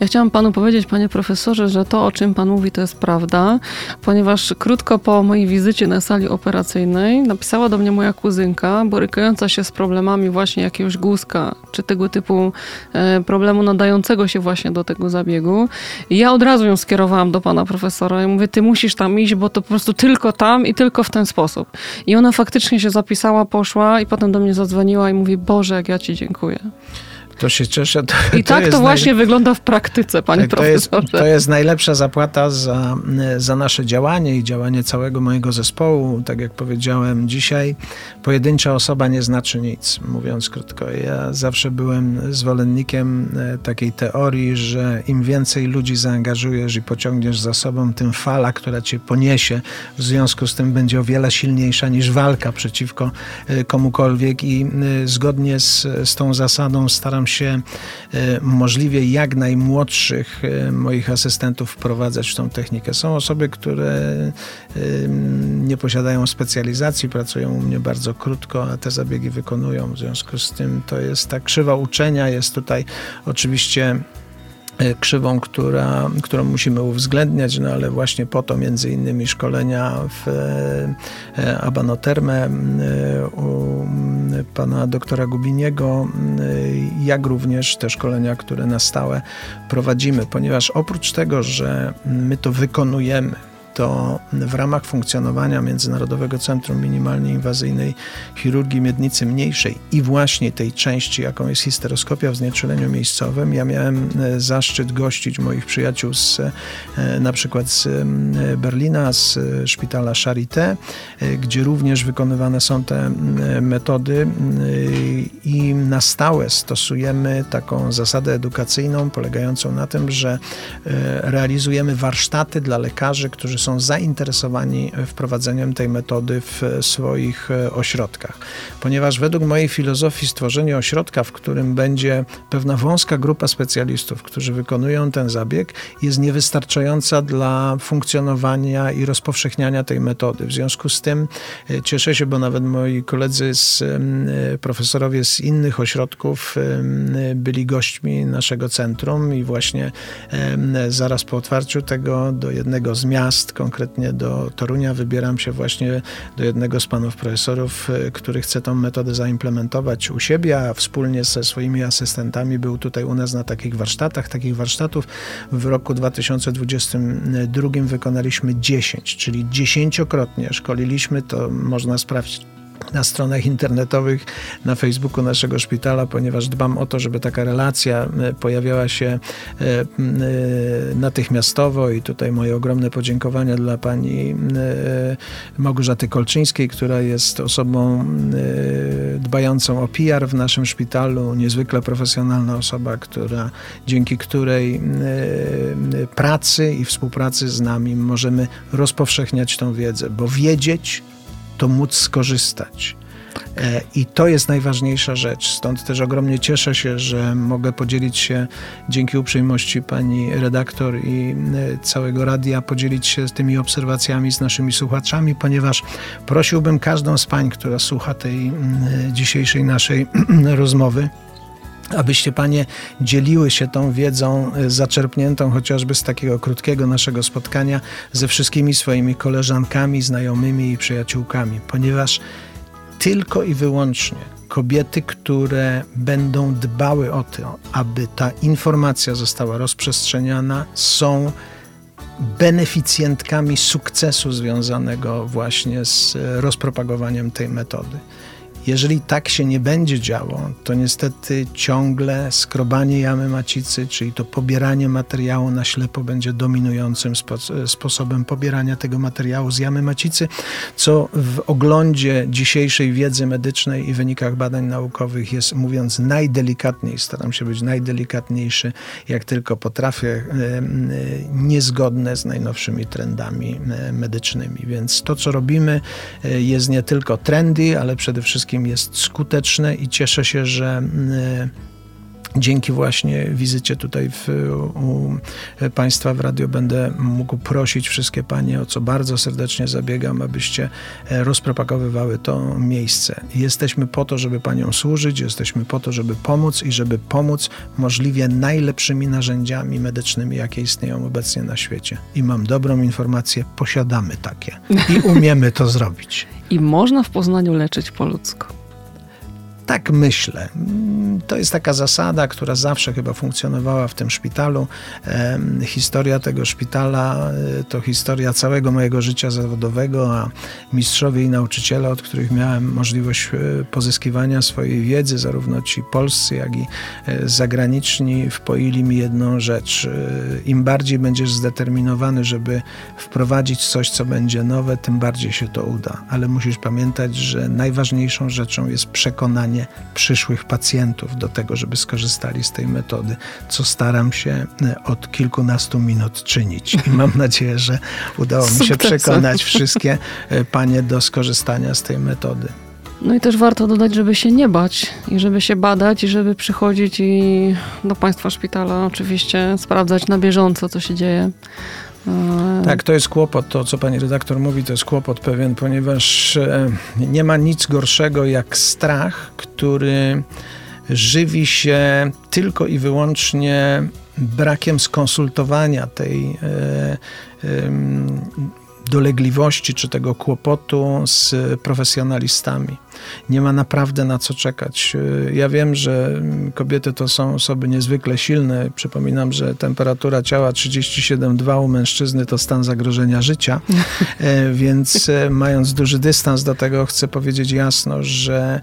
Ja chciałam panu powiedzieć, panie profesorze, że to, o czym pan mówi, to jest prawda, ponieważ krótko po mojej wizycie na sali operacyjnej napisała do mnie moja kuzynka, borykająca się z problemami właśnie jakiegoś guzka, czy tego typu problemu nadającego się właśnie do tego zabiegu. I ja od razu ją skierowałam do pana profesora i mówię, ty musisz tam iść, bo to po prostu tylko tam i tylko w ten sposób. I ona faktycznie się zapisała, poszła i potem do mnie zadzwoniła i mówi, Boże, jak ja ci dziękuję. To się cieszę. I tak to właśnie wygląda w praktyce, panie profesorze. To jest najlepsza zapłata za nasze działanie i działanie całego mojego zespołu. Tak jak powiedziałem dzisiaj, pojedyncza osoba nie znaczy nic, mówiąc krótko. Ja zawsze byłem zwolennikiem takiej teorii, że im więcej ludzi zaangażujesz i pociągniesz za sobą, tym fala, która cię poniesie, w związku z tym będzie o wiele silniejsza niż walka przeciwko komukolwiek i zgodnie z tą zasadą staram się możliwie jak najmłodszych moich asystentów wprowadzać w tą technikę. Są osoby, które nie posiadają specjalizacji, pracują u mnie bardzo krótko, a te zabiegi wykonują. W związku z tym to jest ta krzywa uczenia, jest tutaj oczywiście krzywą, którą musimy uwzględniać, no ale właśnie po to między innymi szkolenia w Abano Terme u pana doktora Gubiniego, jak również te szkolenia, które na stałe prowadzimy, ponieważ oprócz tego, że my to wykonujemy, to w ramach funkcjonowania Międzynarodowego Centrum Minimalnie Inwazyjnej Chirurgii Miednicy Mniejszej i właśnie tej części, jaką jest histeroskopia w znieczuleniu miejscowym, ja miałem zaszczyt gościć moich przyjaciół na przykład z Berlina, z szpitala Charité, gdzie również wykonywane są te metody i na stałe stosujemy taką zasadę edukacyjną polegającą na tym, że realizujemy warsztaty dla lekarzy, którzy są zainteresowani wprowadzeniem tej metody w swoich ośrodkach. Ponieważ według mojej filozofii stworzenie ośrodka, w którym będzie pewna wąska grupa specjalistów, którzy wykonują ten zabieg, jest niewystarczająca dla funkcjonowania i rozpowszechniania tej metody. W związku z tym cieszę się, bo nawet moi koledzy, profesorowie z innych ośrodków byli gośćmi naszego centrum i właśnie zaraz po otwarciu tego do jednego z miast, konkretnie do Torunia, wybieram się właśnie do jednego z panów profesorów, który chce tą metodę zaimplementować u siebie, a wspólnie ze swoimi asystentami był tutaj u nas na takich warsztatach. Takich warsztatów w roku 2022 wykonaliśmy 10, czyli 10-krotnie szkoliliśmy, to można sprawdzić na stronach internetowych, na Facebooku naszego szpitala, ponieważ dbam o to, żeby taka relacja pojawiała się natychmiastowo i tutaj moje ogromne podziękowania dla pani Małgorzaty Kolczyńskiej, która jest osobą dbającą o PR w naszym szpitalu, niezwykle profesjonalna osoba, dzięki której pracy i współpracy z nami możemy rozpowszechniać tą wiedzę, bo wiedzieć to móc skorzystać. I to jest najważniejsza rzecz. Stąd też ogromnie cieszę się, że mogę podzielić się, dzięki uprzejmości pani redaktor i całego radia, podzielić się tymi obserwacjami z naszymi słuchaczami, ponieważ prosiłbym każdą z pań, która słucha tej dzisiejszej naszej rozmowy, abyście panie dzieliły się tą wiedzą zaczerpniętą chociażby z takiego krótkiego naszego spotkania ze wszystkimi swoimi koleżankami, znajomymi i przyjaciółkami, ponieważ tylko i wyłącznie kobiety, które będą dbały o to, aby ta informacja została rozprzestrzeniana, są beneficjentkami sukcesu związanego właśnie z rozpropagowaniem tej metody. Jeżeli tak się nie będzie działo, to niestety ciągle skrobanie jamy macicy, czyli to pobieranie materiału na ślepo, będzie dominującym sposobem pobierania tego materiału z jamy macicy, co w oglądzie dzisiejszej wiedzy medycznej i wynikach badań naukowych jest, mówiąc najdelikatniej, staram się być najdelikatniejszy, jak tylko potrafię, niezgodne z najnowszymi trendami medycznymi. Więc to, co robimy, jest nie tylko trendy, ale przede wszystkim jest skuteczne i cieszę się, że dzięki właśnie wizycie tutaj u Państwa w radio będę mógł prosić wszystkie panie, o co bardzo serdecznie zabiegam, abyście rozpropagowywały to miejsce. Jesteśmy po to, żeby paniom służyć, jesteśmy po to, żeby pomóc i żeby pomóc możliwie najlepszymi narzędziami medycznymi, jakie istnieją obecnie na świecie. I mam dobrą informację, posiadamy takie i umiemy to zrobić. I można w Poznaniu leczyć po ludzku. Tak myślę. To jest taka zasada, która zawsze chyba funkcjonowała w tym szpitalu. Historia tego szpitala to historia całego mojego życia zawodowego, a mistrzowie i nauczyciele, od których miałem możliwość pozyskiwania swojej wiedzy, zarówno ci polscy, jak i zagraniczni, wpoili mi jedną rzecz. Im bardziej będziesz zdeterminowany, żeby wprowadzić coś, co będzie nowe, tym bardziej się to uda. Ale musisz pamiętać, że najważniejszą rzeczą jest przekonanie przyszłych pacjentów do tego, żeby skorzystali z tej metody, co staram się od kilkunastu minut czynić. I mam nadzieję, że udało mi się przekonać wszystkie panie do skorzystania z tej metody. No i też warto dodać, żeby się nie bać i żeby się badać i żeby przychodzić i do Państwa szpitala oczywiście sprawdzać na bieżąco, co się dzieje. Tak, to jest kłopot, to co pani redaktor mówi, to jest kłopot pewien, ponieważ nie ma nic gorszego jak strach, który żywi się tylko i wyłącznie brakiem skonsultowania tej dolegliwości czy tego kłopotu z profesjonalistami. Nie ma naprawdę na co czekać. Ja wiem, że kobiety to są osoby niezwykle silne. Przypominam, że temperatura ciała 37,2 u mężczyzny to stan zagrożenia życia, więc mając duży dystans do tego, chcę powiedzieć jasno, że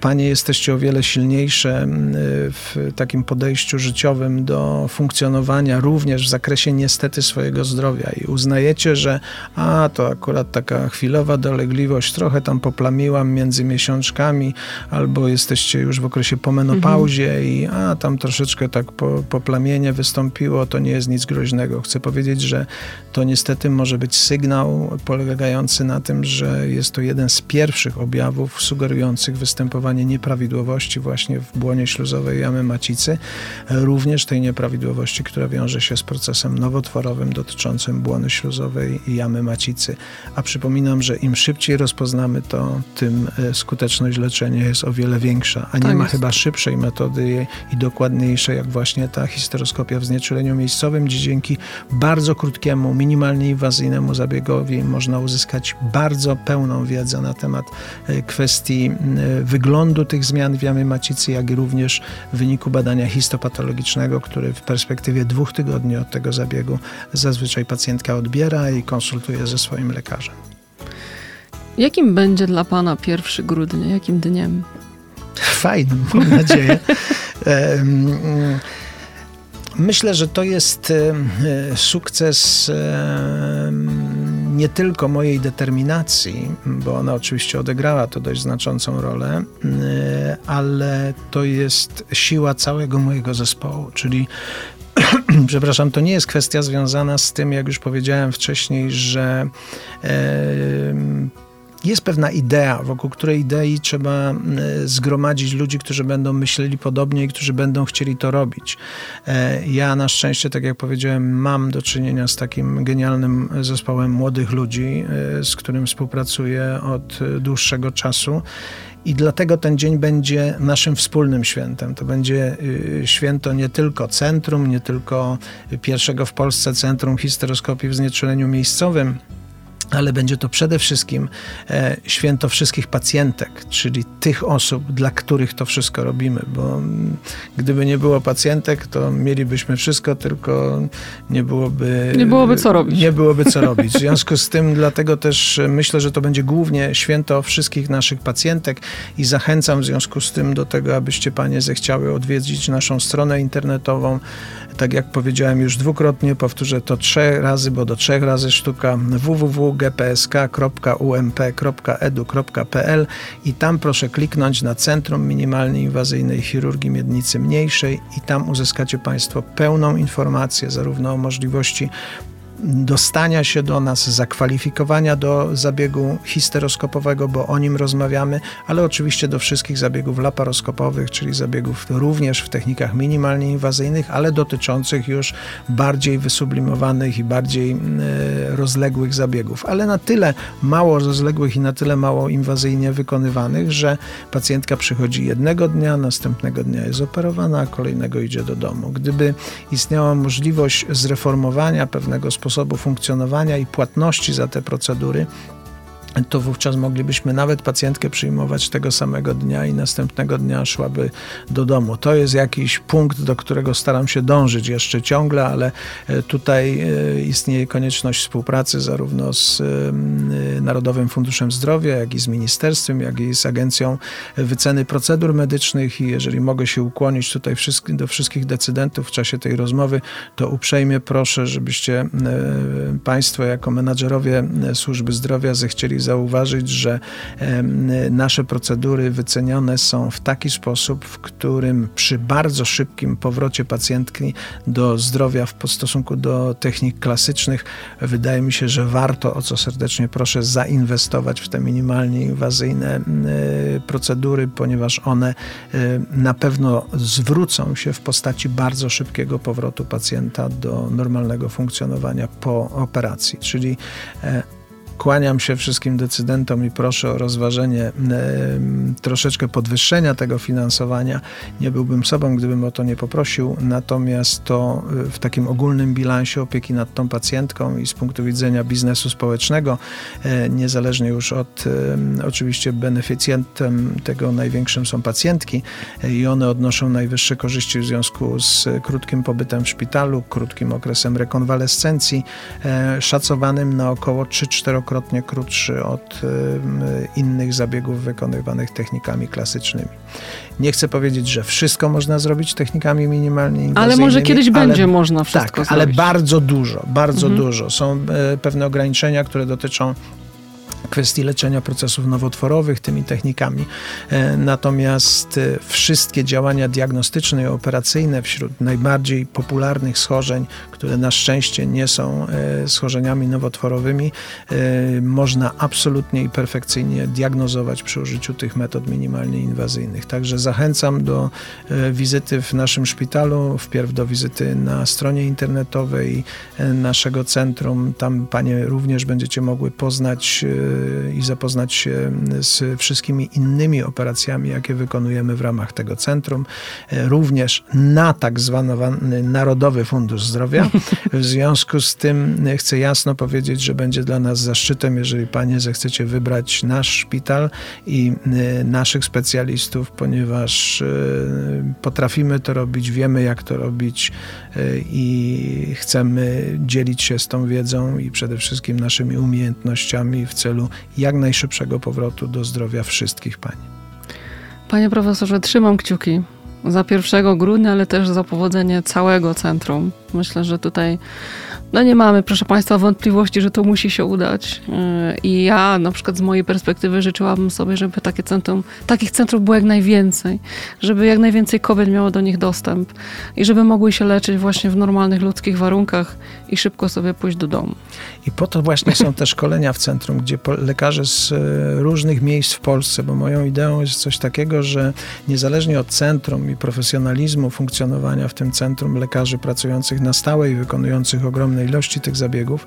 panie jesteście o wiele silniejsze w takim podejściu życiowym do funkcjonowania, również w zakresie niestety swojego zdrowia i uznajecie, że to akurat taka chwilowa dolegliwość, trochę tam poplamiłam między miesiączkami, albo jesteście już w okresie po menopauzie i tam troszeczkę tak poplamienie wystąpiło, to nie jest nic groźnego. Chcę powiedzieć, że to niestety może być sygnał polegający na tym, że jest to jeden z pierwszych objawów sugerujących występowanie nieprawidłowości właśnie w błonie śluzowej jamy macicy, również tej nieprawidłowości, która wiąże się z procesem nowotworowym dotyczącym błony śluzowej i jamy macicy. A przypominam, że im szybciej rozpoznamy to, tym skuteczność leczenia jest o wiele większa, a nie ma chyba szybszej metody i dokładniejszej, jak właśnie ta histeroskopia w znieczuleniu miejscowym, gdzie dzięki bardzo krótkiemu, minimalnie inwazyjnemu zabiegowi można uzyskać bardzo pełną wiedzę na temat kwestii wyglądu tych zmian w jamie macicy, jak i również w wyniku badania histopatologicznego, który w perspektywie 2 tygodni od tego zabiegu zazwyczaj pacjentka odbiera i konsultuje ze swoim lekarzem. Jakim będzie dla pana 1 grudnia? Jakim dniem? Fajnym, mam nadzieję. Myślę, że to jest sukces nie tylko mojej determinacji, bo ona oczywiście odegrała tu dość znaczącą rolę, ale to jest siła całego mojego zespołu, czyli przepraszam, to nie jest kwestia związana z tym, jak już powiedziałem wcześniej, że Jest pewna idea, wokół której idei trzeba zgromadzić ludzi, którzy będą myśleli podobnie i którzy będą chcieli to robić. Ja na szczęście, tak jak powiedziałem, mam do czynienia z takim genialnym zespołem młodych ludzi, z którym współpracuję od dłuższego czasu. I dlatego ten dzień będzie naszym wspólnym świętem. To będzie święto nie tylko centrum, nie tylko pierwszego w Polsce centrum histeroskopii w znieczuleniu miejscowym, ale będzie to przede wszystkim święto wszystkich pacjentek, czyli tych osób, dla których to wszystko robimy, bo gdyby nie było pacjentek, to mielibyśmy wszystko, tylko nie byłoby co robić. W związku z tym dlatego też myślę, że to będzie głównie święto wszystkich naszych pacjentek i zachęcam w związku z tym do tego, abyście panie zechciały odwiedzić naszą stronę internetową. Tak jak powiedziałem już dwukrotnie, powtórzę to 3 razy, bo do 3 razy sztuka, www.gpsk.ump.edu.pl i tam proszę kliknąć na Centrum Minimalnie Inwazyjnej Chirurgii Miednicy Mniejszej i tam uzyskacie państwo pełną informację zarówno o możliwości dostania się do nas, zakwalifikowania do zabiegu histeroskopowego, bo o nim rozmawiamy, ale oczywiście do wszystkich zabiegów laparoskopowych, czyli zabiegów również w technikach minimalnie inwazyjnych, ale dotyczących już bardziej wysublimowanych i bardziej rozległych zabiegów, ale na tyle mało rozległych i na tyle mało inwazyjnie wykonywanych, że pacjentka przychodzi jednego dnia, następnego dnia jest operowana, a kolejnego idzie do domu. Gdyby istniała możliwość zreformowania pewnego sposobu funkcjonowania i płatności za te procedury, to wówczas moglibyśmy nawet pacjentkę przyjmować tego samego dnia i następnego dnia szłaby do domu. To jest jakiś punkt, do którego staram się dążyć jeszcze ciągle, ale tutaj istnieje konieczność współpracy zarówno z Narodowym Funduszem Zdrowia, jak i z Ministerstwem, jak i z Agencją Wyceny Procedur Medycznych i jeżeli mogę się ukłonić tutaj do wszystkich decydentów w czasie tej rozmowy, to uprzejmie proszę, żebyście państwo jako menadżerowie służby zdrowia zechcieli zauważyć, że nasze procedury wycenione są w taki sposób, w którym przy bardzo szybkim powrocie pacjentki do zdrowia w stosunku do technik klasycznych, wydaje mi się, że warto, o co serdecznie proszę, zainwestować w te minimalnie inwazyjne procedury, ponieważ one na pewno zwrócą się w postaci bardzo szybkiego powrotu pacjenta do normalnego funkcjonowania po operacji, czyli kłaniam się wszystkim decydentom i proszę o rozważenie troszeczkę podwyższenia tego finansowania. Nie byłbym sobą, gdybym o to nie poprosił, natomiast to w takim ogólnym bilansie opieki nad tą pacjentką i z punktu widzenia biznesu społecznego, niezależnie już od oczywiście beneficjentem tego największym są pacjentki i one odnoszą najwyższe korzyści w związku z krótkim pobytem w szpitalu, krótkim okresem rekonwalescencji, szacowanym na około 3-4 krotnie krótszy od innych zabiegów wykonywanych technikami klasycznymi. Nie chcę powiedzieć, że wszystko można zrobić technikami minimalnie inwazyjnymi. Ale może kiedyś będzie można wszystko zrobić. Tak, ale bardzo dużo. Są pewne ograniczenia, które dotyczą kwestii leczenia procesów nowotworowych tymi technikami. Natomiast wszystkie działania diagnostyczne i operacyjne wśród najbardziej popularnych schorzeń, które na szczęście nie są schorzeniami nowotworowymi, można absolutnie i perfekcyjnie diagnozować przy użyciu tych metod minimalnie inwazyjnych. Także zachęcam do wizyty w naszym szpitalu, wpierw do wizyty na stronie internetowej naszego centrum. Tam panie również będziecie mogły poznać i zapoznać się z wszystkimi innymi operacjami, jakie wykonujemy w ramach tego centrum. Również na tak zwany Narodowy Fundusz Zdrowia. W związku z tym chcę jasno powiedzieć, że będzie dla nas zaszczytem, jeżeli panie zechcecie wybrać nasz szpital i naszych specjalistów, ponieważ potrafimy to robić, wiemy jak to robić i chcemy dzielić się z tą wiedzą i przede wszystkim naszymi umiejętnościami w celu jak najszybszego powrotu do zdrowia wszystkich pań. Panie profesorze, trzymam kciuki za 1 grudnia, ale też za powodzenie całego centrum. Myślę, że tutaj nie mamy, proszę Państwa, wątpliwości, że to musi się udać. I ja na przykład z mojej perspektywy życzyłabym sobie, żeby takie centrum, takich centrów było jak najwięcej, żeby jak najwięcej kobiet miało do nich dostęp i żeby mogły się leczyć właśnie w normalnych ludzkich warunkach i szybko sobie pójść do domu. I po to właśnie są te szkolenia w centrum, gdzie lekarze z różnych miejsc w Polsce, bo moją ideą jest coś takiego, że niezależnie od centrum i profesjonalizmu funkcjonowania w tym centrum lekarzy pracujących na stałe i wykonujących ogromne ilości tych zabiegów,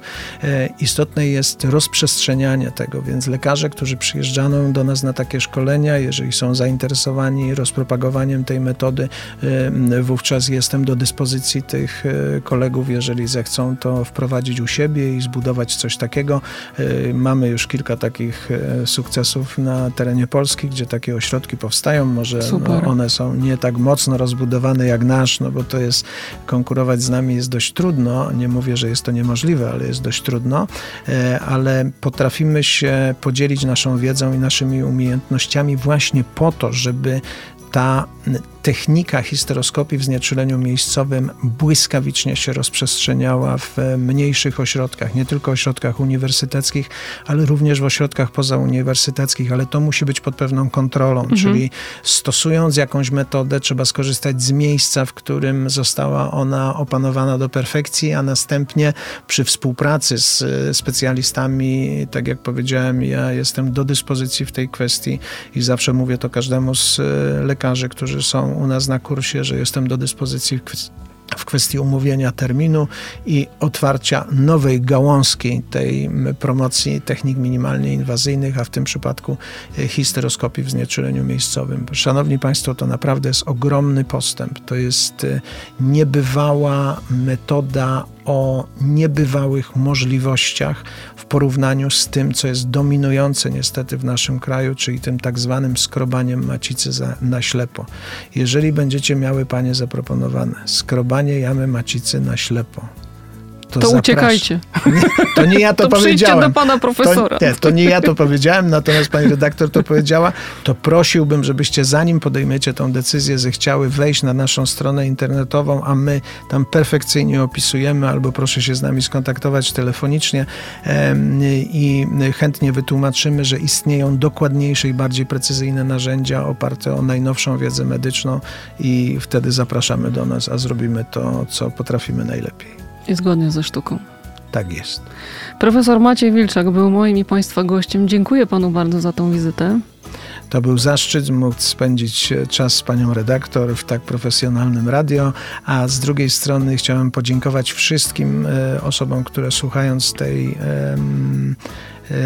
istotne jest rozprzestrzenianie tego, więc lekarze, którzy przyjeżdżają do nas na takie szkolenia, jeżeli są zainteresowani rozpropagowaniem tej metody, wówczas jestem do dyspozycji tych kolegów, jeżeli zechcą to wprowadzić u siebie i zbudować coś takiego. Mamy już kilka takich sukcesów na terenie Polski, gdzie takie ośrodki powstają, może one są nie tak mocno rozbudowane jak nasz, bo to jest, konkurować z nami jest dość trudno, nie mówię, że jest to niemożliwe, ale jest dość trudno, ale potrafimy się podzielić naszą wiedzą i naszymi umiejętnościami właśnie po to, żeby ta technika histeroskopii w znieczuleniu miejscowym błyskawicznie się rozprzestrzeniała w mniejszych ośrodkach, nie tylko ośrodkach uniwersyteckich, ale również w ośrodkach pozauniwersyteckich, ale to musi być pod pewną kontrolą, czyli stosując jakąś metodę, trzeba skorzystać z miejsca, w którym została ona opanowana do perfekcji, a następnie przy współpracy z specjalistami, tak jak powiedziałem, ja jestem do dyspozycji w tej kwestii i zawsze mówię to każdemu z lekarzy, którzy są u nas na kursie, że jestem do dyspozycji w kwestii umówienia terminu i otwarcia nowej gałązki tej promocji technik minimalnie inwazyjnych, a w tym przypadku histeroskopii w znieczuleniu miejscowym. Szanowni Państwo, to naprawdę jest ogromny postęp. To jest niebywała metoda o niebywałych możliwościach w porównaniu z tym, co jest dominujące niestety w naszym kraju, czyli tym tak zwanym skrobaniem macicy na ślepo. Jeżeli będziecie miały Panie zaproponowane skrobanie jamy macicy na ślepo, to uciekajcie. To nie ja to powiedziałem. Przyjdźcie do pana profesora. To nie ja to powiedziałem, natomiast pani redaktor to powiedziała. To prosiłbym, żebyście zanim podejmiecie tą decyzję, zechciały wejść na naszą stronę internetową, a my tam perfekcyjnie opisujemy, albo proszę się z nami skontaktować telefonicznie i chętnie wytłumaczymy, że istnieją dokładniejsze i bardziej precyzyjne narzędzia oparte o najnowszą wiedzę medyczną i wtedy zapraszamy do nas, a zrobimy to, co potrafimy najlepiej. I zgodnie ze sztuką. Tak jest. Profesor Maciej Wilczak był moim i Państwa gościem. Dziękuję Panu bardzo za tą wizytę. To był zaszczyt móc spędzić czas z Panią redaktor w tak profesjonalnym radio, a z drugiej strony chciałem podziękować wszystkim osobom, które słuchając tej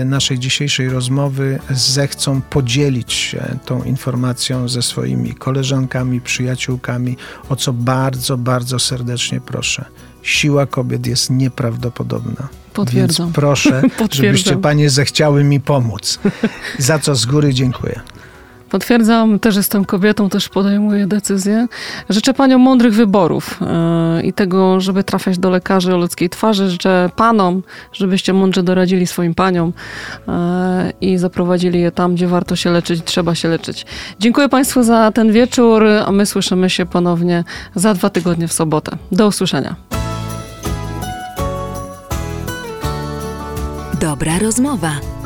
naszej dzisiejszej rozmowy zechcą podzielić się tą informacją ze swoimi koleżankami, przyjaciółkami, o co bardzo, bardzo serdecznie proszę. Siła kobiet jest nieprawdopodobna. Potwierdzam. Więc proszę, żebyście Panie zechciały mi pomóc. Za co z góry dziękuję. Potwierdzam, też jestem kobietą, też podejmuję decyzje. Życzę Paniom mądrych wyborów i tego, żeby trafiać do lekarzy o ludzkiej twarzy. Życzę Panom, żebyście mądrze doradzili swoim Paniom i zaprowadzili je tam, gdzie warto się leczyć, trzeba się leczyć. Dziękuję Państwu za ten wieczór, a my słyszymy się ponownie za 2 tygodnie w sobotę. Do usłyszenia. Dobra rozmowa.